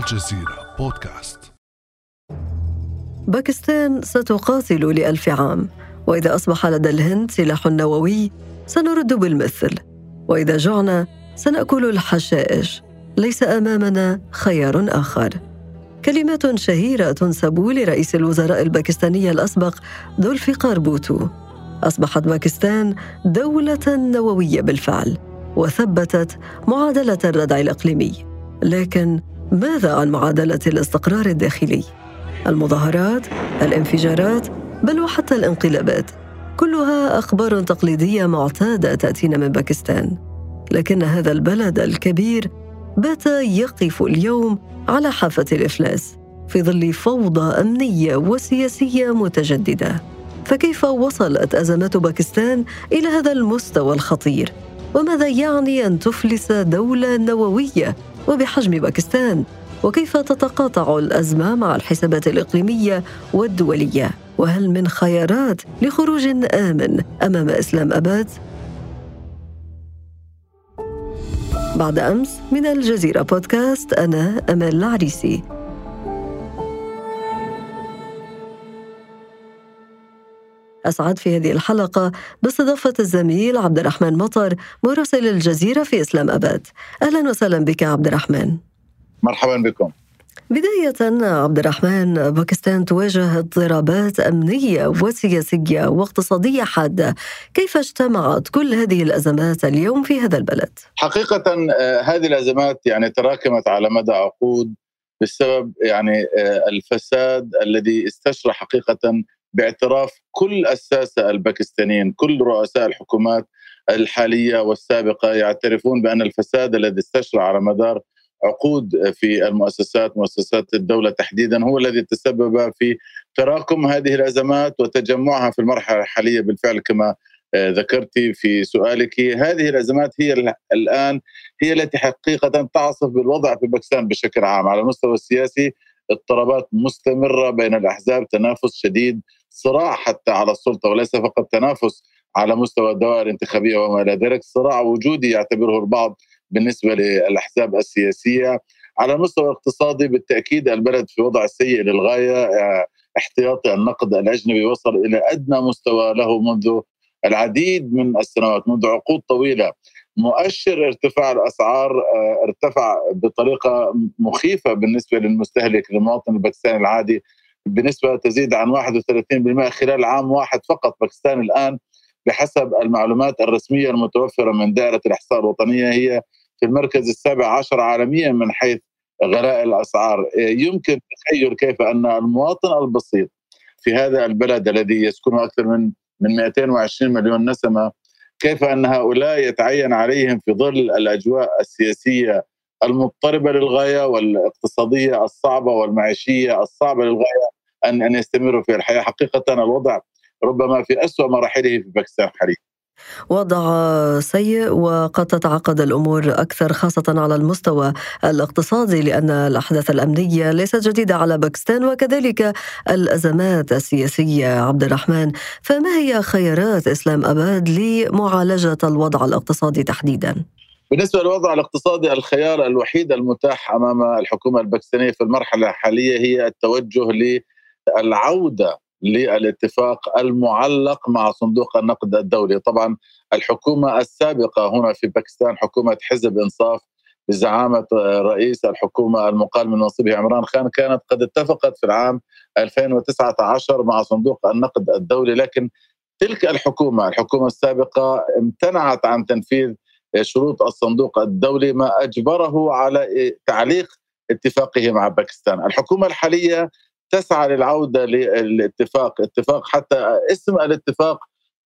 الجزيرة بودكاست. باكستان ستقاتل لألف عام، وإذا أصبح لدى الهند سلاح نووي سنرد بالمثل، وإذا جعنا سنأكل الحشائش، ليس أمامنا خيار آخر. كلمات شهيرة تنسب لرئيس الوزراء الباكستاني الأسبق ذو الفقار بوتو. أصبحت باكستان دولة نووية بالفعل، وثبتت معادلة الردع الإقليمي. لكن ماذا عن معادلة الاستقرار الداخلي؟ المظاهرات، الانفجارات، بل وحتى الانقلابات، كلها أخبار تقليدية معتادة تأتينا من باكستان. لكن هذا البلد الكبير بات يقف اليوم على حافة الإفلاس في ظل فوضى أمنية وسياسية متجددة. فكيف وصلت أزمات باكستان إلى هذا المستوى الخطير؟ وماذا يعني أن تفلس دولة نووية وبحجم باكستان؟ وكيف تتقاطع الأزمة مع الحسابات الإقليمية والدولية؟ وهل من خيارات لخروج آمن أمام إسلام أباد؟ بعد أمس من الجزيرة بودكاست، أنا آمال العريسي. أسعد في هذه الحلقة باستضافة الزميل عبد الرحمن مطر، مراسل الجزيرة في إسلام أباد. أهلاً وسهلاً بك عبد الرحمن. مرحباً بكم. بداية عبد الرحمن، باكستان تواجه اضطرابات أمنية وسياسية واقتصادية حادة، كيف اجتمعت كل هذه الأزمات اليوم في هذا البلد؟ حقيقة هذه الأزمات تراكمت على مدى عقود بسبب الفساد الذي استشرى حقيقة باعتراف كل الساسة الباكستانيين. كل رؤساء الحكومات الحالية والسابقة يعترفون بأن الفساد الذي استشرى على مدار عقود في المؤسسات، مؤسسات الدولة تحديدا، هو الذي تسبب في تراكم هذه الأزمات وتجمعها في المرحلة الحالية. بالفعل كما ذكرتي في سؤالك، هذه الأزمات هي الآن هي التي حقيقة تعصف بالوضع في باكستان بشكل عام. على المستوى السياسي اضطرابات مستمرة بين الأحزاب، تنافس شديد، صراع حتى على السلطة، وليس فقط تنافس على مستوى الدوائر الانتخابية وما إلى ذلك، صراع وجودي يعتبره البعض بالنسبة للأحزاب السياسية. على المستوى الاقتصادي بالتأكيد البلد في وضع سيء للغاية، احتياطي النقد الأجنبي وصل إلى أدنى مستوى له منذ العديد من السنوات، منذ عقود طويلة. مؤشر ارتفاع الأسعار ارتفع بطريقة مخيفة بالنسبة للمستهلك، للمواطن الباكستاني العادي، بنسبة تزيد عن 31% خلال عام واحد فقط. باكستان الآن بحسب المعلومات الرسمية المتوفرة من دائرة الإحصاء الوطنية هي في المركز 17 عالميا من حيث غلاء الأسعار. يمكن تخيل كيف أن المواطن البسيط في هذا البلد الذي يسكنه أكثر من 220 مليون نسمة، كيف أن هؤلاء يتعين عليهم في ظل الأجواء السياسية المضطربة للغاية والاقتصادية الصعبة والمعيشية الصعبة للغاية أن يستمروا في الحياة. حقيقة الوضع ربما في أسوأ مراحله في باكستان حاليا. وضع سيء، وقد تتعقد الأمور أكثر خاصة على المستوى الاقتصادي، لأن الأحداث الأمنية ليست جديدة على باكستان، وكذلك الأزمات السياسية. عبد الرحمن، فما هي خيارات إسلام أباد لمعالجة الوضع الاقتصادي تحديدا؟ بالنسبة للوضع الاقتصادي، الخيار الوحيد المتاح أمام الحكومة الباكستانية في المرحلة الحالية هي التوجه للعودة للاتفاق المعلق مع صندوق النقد الدولي. طبعا الحكومة السابقة هنا في باكستان، حكومة حزب إنصاف بزعامة رئيس الحكومة المقال من منصبه عمران خان، كانت قد اتفقت في العام 2019 مع صندوق النقد الدولي، لكن تلك الحكومة السابقة امتنعت عن تنفيذ شروط الصندوق الدولي، ما أجبره على تعليق اتفاقه مع باكستان. الحكومة الحالية تسعى للعودة للاتفاق، اتفاق حتى اسم الاتفاق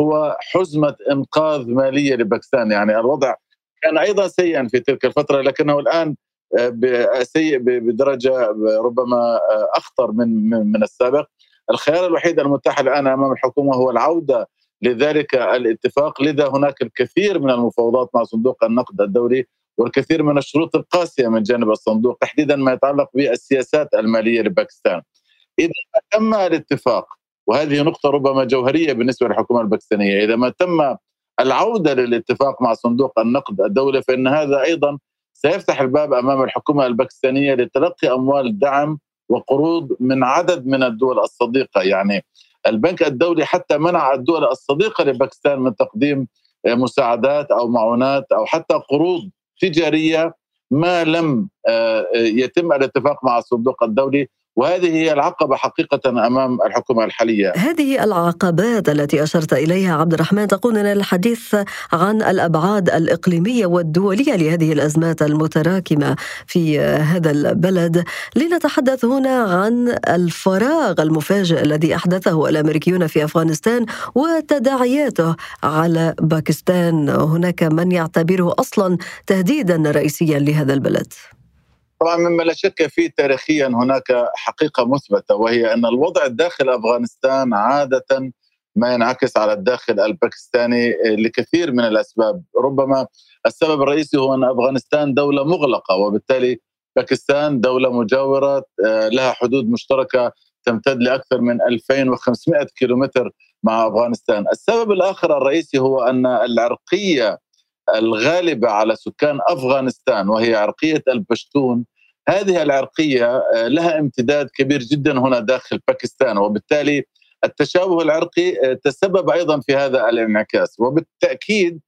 هو حزمة إنقاذ مالية لباكستان. الوضع كان أيضا سيئا في تلك الفترة، لكنه الآن سيء بدرجة ربما أخطر من السابق. الخيار الوحيد المتاح الآن أمام الحكومة هو العودة لذلك الاتفاق، لذا هناك الكثير من المفاوضات مع صندوق النقد الدولي والكثير من الشروط القاسية من جانب الصندوق، تحديدا ما يتعلق بالسياسات المالية لباكستان. إذا ما تم الاتفاق، وهذه نقطة ربما جوهرية بالنسبة للحكومة الباكستانية، إذا ما تم العودة للاتفاق مع صندوق النقد الدولي، فإن هذا أيضا سيفتح الباب أمام الحكومة الباكستانية لتلقي أموال دعم وقروض من عدد من الدول الصديقة. يعني البنك الدولي حتى منع الدول الصديقة لباكستان من تقديم مساعدات أو معونات أو حتى قروض تجارية ما لم يتم الاتفاق مع الصندوق الدولي، وهذه هي العقبة حقيقة أمام الحكومة الحالية. هذه العقبات التي أشرت إليها عبد الرحمن تقودنا للحديث عن الأبعاد الإقليمية والدولية لهذه الأزمات المتراكمة في هذا البلد. لنتحدث هنا عن الفراغ المفاجئ الذي أحدثه الأمريكيون في أفغانستان وتداعياته على باكستان. هناك من يعتبره أصلا تهديدا رئيسيا لهذا البلد. طبعا مما لا شك فيه تاريخيا هناك حقيقة مثبتة، وهي أن الوضع الداخل أفغانستان عادة ما ينعكس على الداخل الباكستاني لكثير من الأسباب. ربما السبب الرئيسي هو أن أفغانستان دولة مغلقة، وبالتالي باكستان دولة مجاورة لها حدود مشتركة تمتد لأكثر من 2500 كيلومتر مع أفغانستان. السبب الآخر الرئيسي هو أن العرقية الغالبة على سكان أفغانستان وهي عرقية البشتون، هذه العرقية لها امتداد كبير جدا هنا داخل باكستان، وبالتالي التشابه العرقي تسبب أيضا في هذا الانعكاس. وبالتأكيد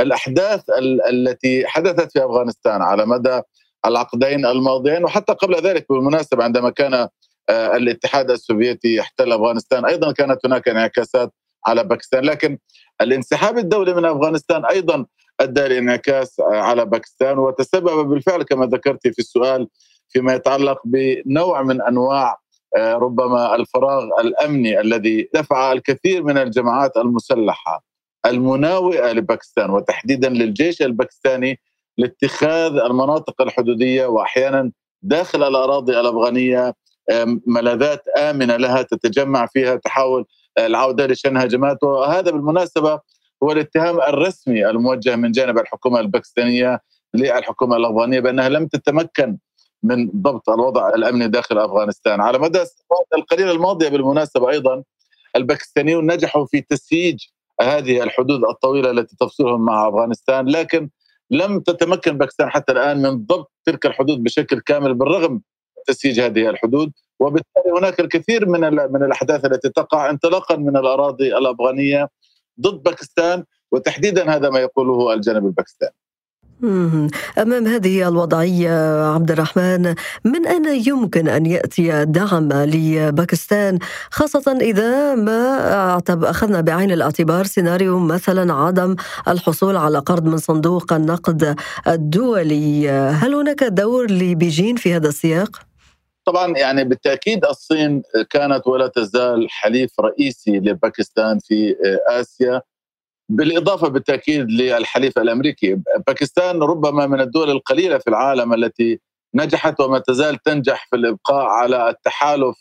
الأحداث التي حدثت في أفغانستان على مدى العقدين الماضيين وحتى قبل ذلك بالمناسبة عندما كان الاتحاد السوفيتي يحتل أفغانستان أيضا كانت هناك انعكاسات على باكستان، لكن الانسحاب الدولي من أفغانستان أيضا أدى لانعكاس على باكستان وتسبب بالفعل كما ذكرت في السؤال فيما يتعلق بنوع من أنواع ربما الفراغ الأمني الذي دفع الكثير من الجماعات المسلحة المناوئة لباكستان وتحديدا للجيش الباكستاني لاتخاذ المناطق الحدودية وأحيانا داخل الأراضي الأفغانية ملاذات آمنة لها تتجمع فيها تحاول العودة لشن هجمات. وهذا بالمناسبة هو الاتهام الرسمي الموجه من جانب الحكومة الباكستانية للحكومة الأفغانية بأنها لم تتمكن من ضبط الوضع الأمني داخل أفغانستان. على مدى السنوات القليلة الماضية بالمناسبة أيضا الباكستانيون نجحوا في تسييج هذه الحدود الطويلة التي تفصلهم مع أفغانستان، لكن لم تتمكن باكستان حتى الآن من ضبط تلك الحدود بشكل كامل بالرغم تسييج هذه الحدود. وبالتالي هناك الكثير من الأحداث التي تقع انطلاقا من الأراضي الأفغانية ضد باكستان، وتحديدا هذا ما يقوله الجانب الباكستاني. أمام هذه الوضعية عبد الرحمن، من أين يمكن أن يأتي دعم لباكستان، خاصة إذا ما أخذنا بعين الاعتبار سيناريو مثلا عدم الحصول على قرض من صندوق النقد الدولي؟ هل هناك دور لبيجين في هذا السياق؟ طبعا يعني بالتأكيد الصين كانت ولا تزال حليف رئيسي لباكستان في آسيا، بالإضافة بالتأكيد للحليف الأمريكي. باكستان ربما من الدول القليلة في العالم التي نجحت وما تزال تنجح في الإبقاء على التحالف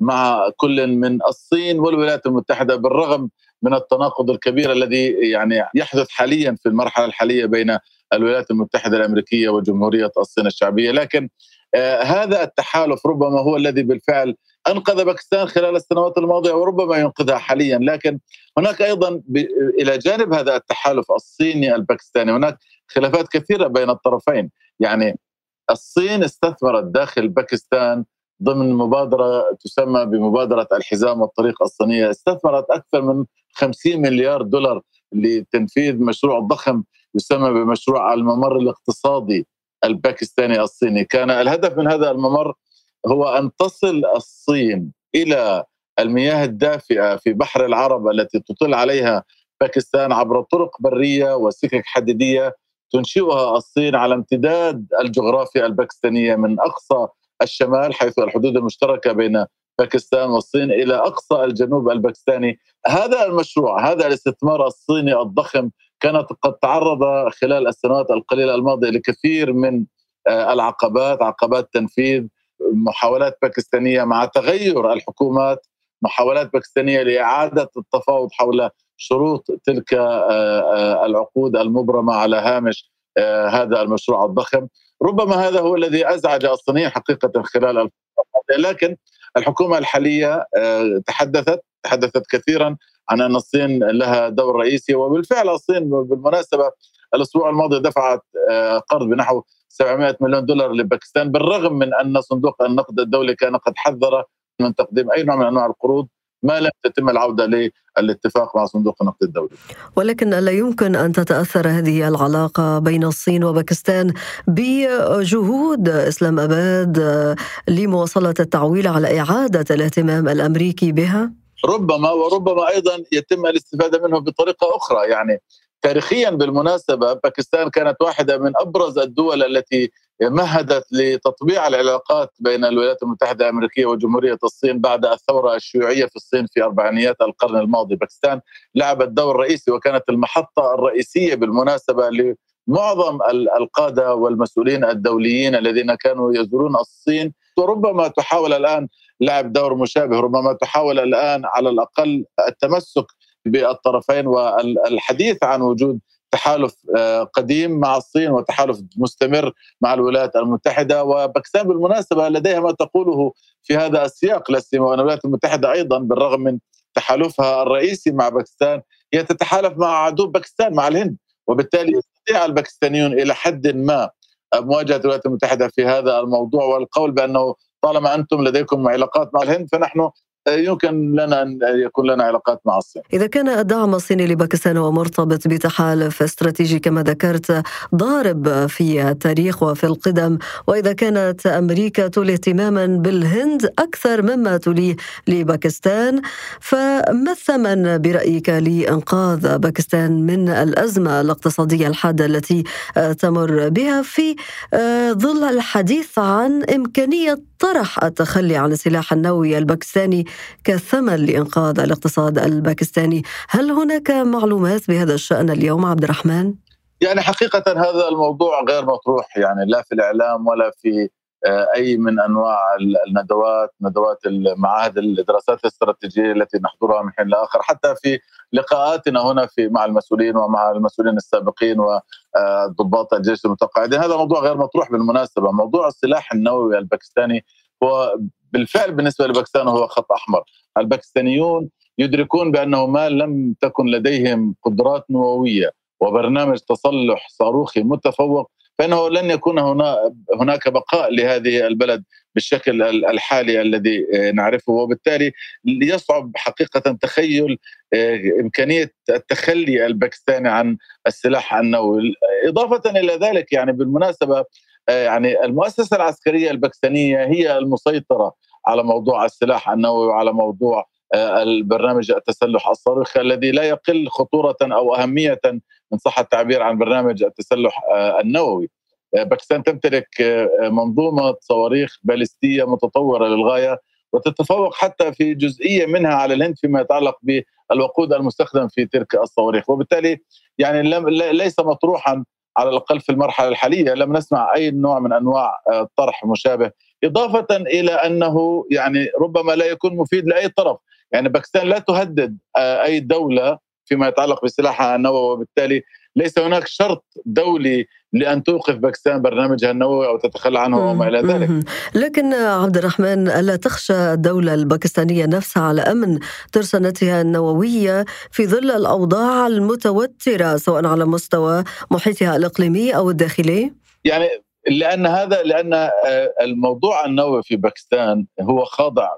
مع كل من الصين والولايات المتحدة بالرغم من التناقض الكبير الذي يعني يحدث حاليا في المرحلة الحالية بين الولايات المتحدة الأمريكية وجمهورية الصين الشعبية. لكن هذا التحالف ربما هو الذي بالفعل أنقذ باكستان خلال السنوات الماضية وربما ينقذها حاليا. لكن هناك أيضا إلى جانب هذا التحالف الصيني الباكستاني هناك خلافات كثيرة بين الطرفين. يعني الصين استثمرت داخل باكستان ضمن مبادرة تسمى بمبادرة الحزام والطريق الصينية، استثمرت أكثر من 50 مليار دولار لتنفيذ مشروع ضخم يسمى بمشروع الممر الاقتصادي الباكستاني الصيني. كان الهدف من هذا الممر هو أن تصل الصين إلى المياه الدافئة في بحر العرب التي تطل عليها باكستان عبر طرق برية وسكك حديدية تنشئها الصين على امتداد الجغرافيا الباكستانية من أقصى الشمال حيث الحدود المشتركة بين باكستان والصين إلى أقصى الجنوب الباكستاني. هذا المشروع، هذا الاستثمار الصيني الضخم كانت قد تعرض خلال السنوات القليلة الماضية لكثير من العقبات، عقبات تنفيذ، محاولات باكستانية مع تغير الحكومات، محاولات باكستانية لإعادة التفاوض حول شروط تلك العقود المبرمة على هامش هذا المشروع الضخم. ربما هذا هو الذي أزعج الصينيين حقيقة خلال الماضية. لكن الحكومة الحالية تحدثت كثيرا عن أن الصين لها دور رئيسي، وبالفعل الصين بالمناسبة الأسبوع الماضي دفعت قرض بنحو 700 مليون دولار لباكستان، بالرغم من أن صندوق النقد الدولي كان قد حذر من تقديم أي نوع من أنواع القروض ما لم تتم العودة للاتفاق مع صندوق النقد الدولي. ولكن لا يمكن أن تتأثر هذه العلاقة بين الصين وباكستان بجهود إسلام أباد لمواصلة التعويل على إعادة الاهتمام الأمريكي بها؟ ربما، وربما أيضا يتم الاستفادة منه بطريقة أخرى. يعني تاريخيا بالمناسبة باكستان كانت واحدة من أبرز الدول التي مهدت لتطبيع العلاقات بين الولايات المتحدة الأمريكية وجمهورية الصين بعد الثورة الشيوعية في الصين في أربعينيات القرن الماضي. باكستان لعبت دور رئيسي وكانت المحطة الرئيسية بالمناسبة لمعظم القادة والمسؤولين الدوليين الذين كانوا يزورون الصين، وربما تحاول الآن لعب دور مشابه، ربما تحاول الآن على الأقل التمسك بالطرفين والحديث عن وجود تحالف قديم مع الصين وتحالف مستمر مع الولايات المتحدة. وباكستان بالمناسبة لديها ما تقوله في هذا السياق، لا سيما وأن الولايات المتحدة أيضا بالرغم من تحالفها الرئيسي مع باكستان هي تتحالف مع عدو باكستان، مع الهند، وبالتالي يستطيع الباكستانيون إلى حد ما مواجهة الولايات المتحدة في هذا الموضوع والقول بأنه طالما أنتم لديكم علاقات مع الهند فنحن يمكن لنا أن يكون لنا علاقات مع الصين. إذا كان الدعم الصيني لباكستان ومرتبط بتحالف استراتيجي كما ذكرت ضارب في التاريخ وفي القدم، وإذا كانت أمريكا تولي اهتماما بالهند أكثر مما توليه لباكستان، فما الثمن برأيك لإنقاذ باكستان من الأزمة الاقتصادية الحادة التي تمر بها في ظل الحديث عن إمكانية طرح التخلي عن السلاح النووي الباكستاني كثمن لإنقاذ الاقتصاد الباكستاني؟ هل هناك معلومات بهذا الشأن اليوم عبد الرحمن؟ يعني حقيقة هذا الموضوع غير مطروح، يعني لا في الإعلام ولا في أي من أنواع ندوات المعاهد الدراسات الاستراتيجية التي نحضرها من حين لآخر، حتى في لقاءاتنا هنا مع المسؤولين ومع المسؤولين السابقين وضباط الجيش المتقاعدين. هذا موضوع غير مطروح بالمناسبة. موضوع السلاح النووي الباكستاني هو بالفعل بالنسبة لباكستان هو خط أحمر. الباكستانيون يدركون بأنه ما لم تكن لديهم قدرات نووية وبرنامج تصلح صاروخي متفوق فإنه لن يكون هناك بقاء لهذه البلد بالشكل الحالي الذي نعرفه، وبالتالي يصعب حقيقة تخيل إمكانية التخلي الباكستاني عن السلاح النووي. إضافة إلى ذلك يعني بالمناسبة يعني المؤسسة العسكرية الباكستانية هي المسيطرة على موضوع السلاح النووي وعلى موضوع البرنامج التسلح الصاروخي الذي لا يقل خطورة أو أهمية من صحة التعبير عن برنامج التسلح النووي. باكستان تمتلك منظومة صواريخ باليستية متطورة للغاية وتتفوق حتى في جزئية منها على الهند فيما يتعلق بالوقود المستخدم في تلك الصواريخ، وبالتالي يعني ليس مطروحا على الأقل في المرحلة الحالية. لم نسمع أي نوع من أنواع طرح مشابه، إضافة إلى أنه يعني ربما لا يكون مفيد لأي طرف. يعني باكستان لا تهدد أي دولة فيما يتعلق بسلاحها النووي، وبالتالي ليس هناك شرط دولي لأن توقف باكستان برنامجها النووي أو تتخلى عنه وما إلى ذلك. لكن عبد الرحمن، ألا تخشى الدولة الباكستانية نفسها على أمن ترسانتها النووية في ظل الأوضاع المتوترة سواء على مستوى محيطها الإقليمي أو الداخلي؟ يعني لأن الموضوع النووي في باكستان هو خاضع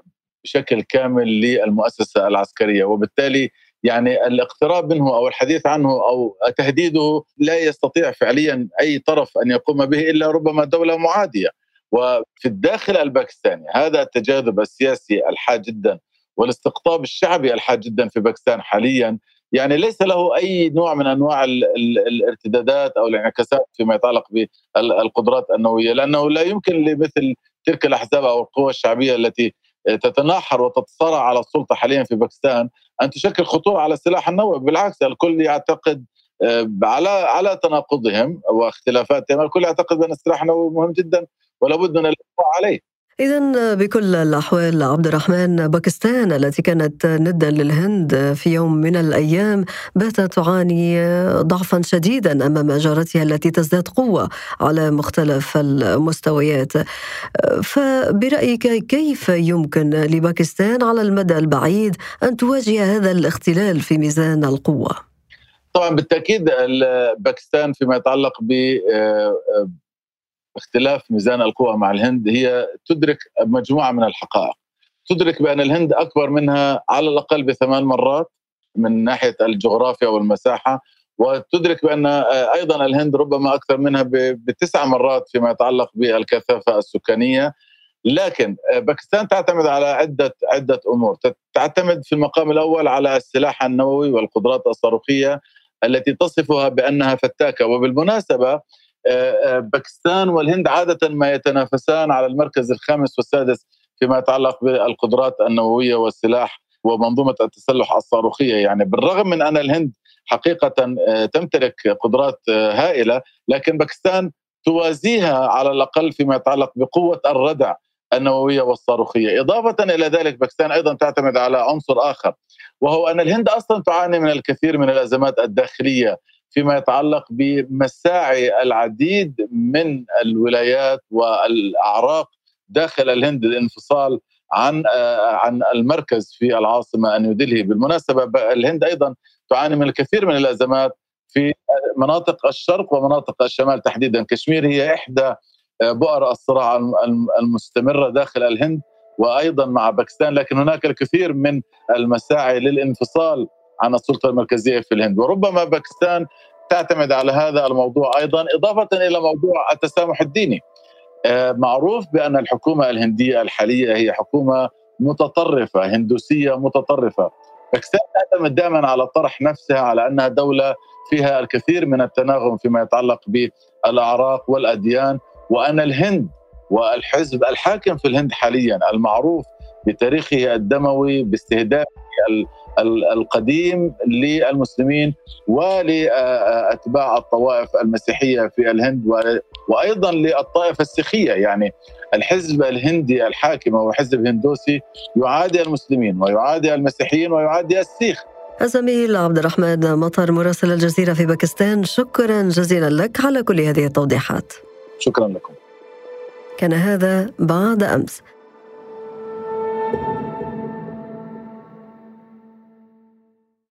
بشكل كامل للمؤسسة العسكرية، وبالتالي يعني الاقتراب منه أو الحديث عنه أو تهديده لا يستطيع فعليا أي طرف أن يقوم به إلا ربما دولة معادية. وفي الداخل الباكستاني هذا التجاذب السياسي الحاد جدا والاستقطاب الشعبي الحاد جدا في باكستان حاليا يعني ليس له أي نوع من أنواع الارتدادات أو الانعكاسات فيما يتعلق بالقدرات النووية، لأنه لا يمكن لمثل تلك الأحزاب أو القوى الشعبية التي تتناحر وتتصارع على السلطة حاليا في باكستان أن تشكل خطورة على السلاح النووي. بالعكس، الكل يعتقد على تناقضهم واختلافاتهم، الكل يعتقد أن السلاح النووي مهم جدا ولا بد من الوقوف عليه. إذن بكل الأحوال عبد الرحمن، باكستان التي كانت ندا للهند في يوم من الأيام باتت تعاني ضعفا شديدا أمام جارتها التي تزداد قوة على مختلف المستويات، فبرأيك كيف يمكن لباكستان على المدى البعيد أن تواجه هذا الاختلال في ميزان القوة؟ طبعا بالتأكيد باكستان فيما يتعلق باختلاف ميزان القوى مع الهند هي تدرك مجموعة من الحقائق. تدرك بأن الهند أكبر منها على الأقل ب8 مرات من ناحية الجغرافيا والمساحة، وتدرك بأن أيضا الهند ربما أكثر منها ب9 مرات فيما يتعلق بالكثافة السكانية. لكن باكستان تعتمد على عدة أمور. تعتمد في المقام الأول على السلاح النووي والقدرات الصاروخية التي تصفها بأنها فتاكة. وبالمناسبة باكستان والهند عادة ما يتنافسان على المركز الخامس والسادس فيما يتعلق بالقدرات النووية والسلاح ومنظومة التسلح الصاروخية. يعني بالرغم من أن الهند حقيقة تمتلك قدرات هائلة، لكن باكستان توازيها على الأقل فيما يتعلق بقوة الردع النووية والصاروخية. إضافة إلى ذلك باكستان أيضا تعتمد على عنصر آخر، وهو أن الهند أصلا تعاني من الكثير من الأزمات الداخلية فيما يتعلق بمساعي العديد من الولايات والأعراق داخل الهند للانفصال عن المركز في العاصمة نيودلهي. بالمناسبة الهند أيضا تعاني من الكثير من الأزمات في مناطق الشرق ومناطق الشمال تحديدا. كشمير هي إحدى بؤر الصراع المستمرة داخل الهند وأيضا مع باكستان، لكن هناك الكثير من المساعي للانفصال عن السلطة المركزية في الهند، وربما باكستان تعتمد على هذا الموضوع أيضا. إضافة إلى موضوع التسامح الديني، معروف بأن الحكومة الهندية الحالية هي حكومة متطرفة، هندوسية متطرفة. باكستان تعتمد دائما على طرح نفسها على أنها دولة فيها الكثير من التناغم فيما يتعلق بالأعراق والأديان، وأن الهند والحزب الحاكم في الهند حاليا المعروف بتاريخه الدموي باستهدافه القديم للمسلمين ولأتباع الطوائف المسيحية في الهند وأيضا للطائفة السيخية. يعني الحزب الهندي الحاكم هو حزب هندوسي يعادي المسلمين ويعادي المسيحيين ويعادي السيخ. الزميل عبد الرحمن مطر مراسل الجزيرة في باكستان، شكرا جزيلا لك على كل هذه التوضيحات. شكرا لكم. كان هذا بعد أمس.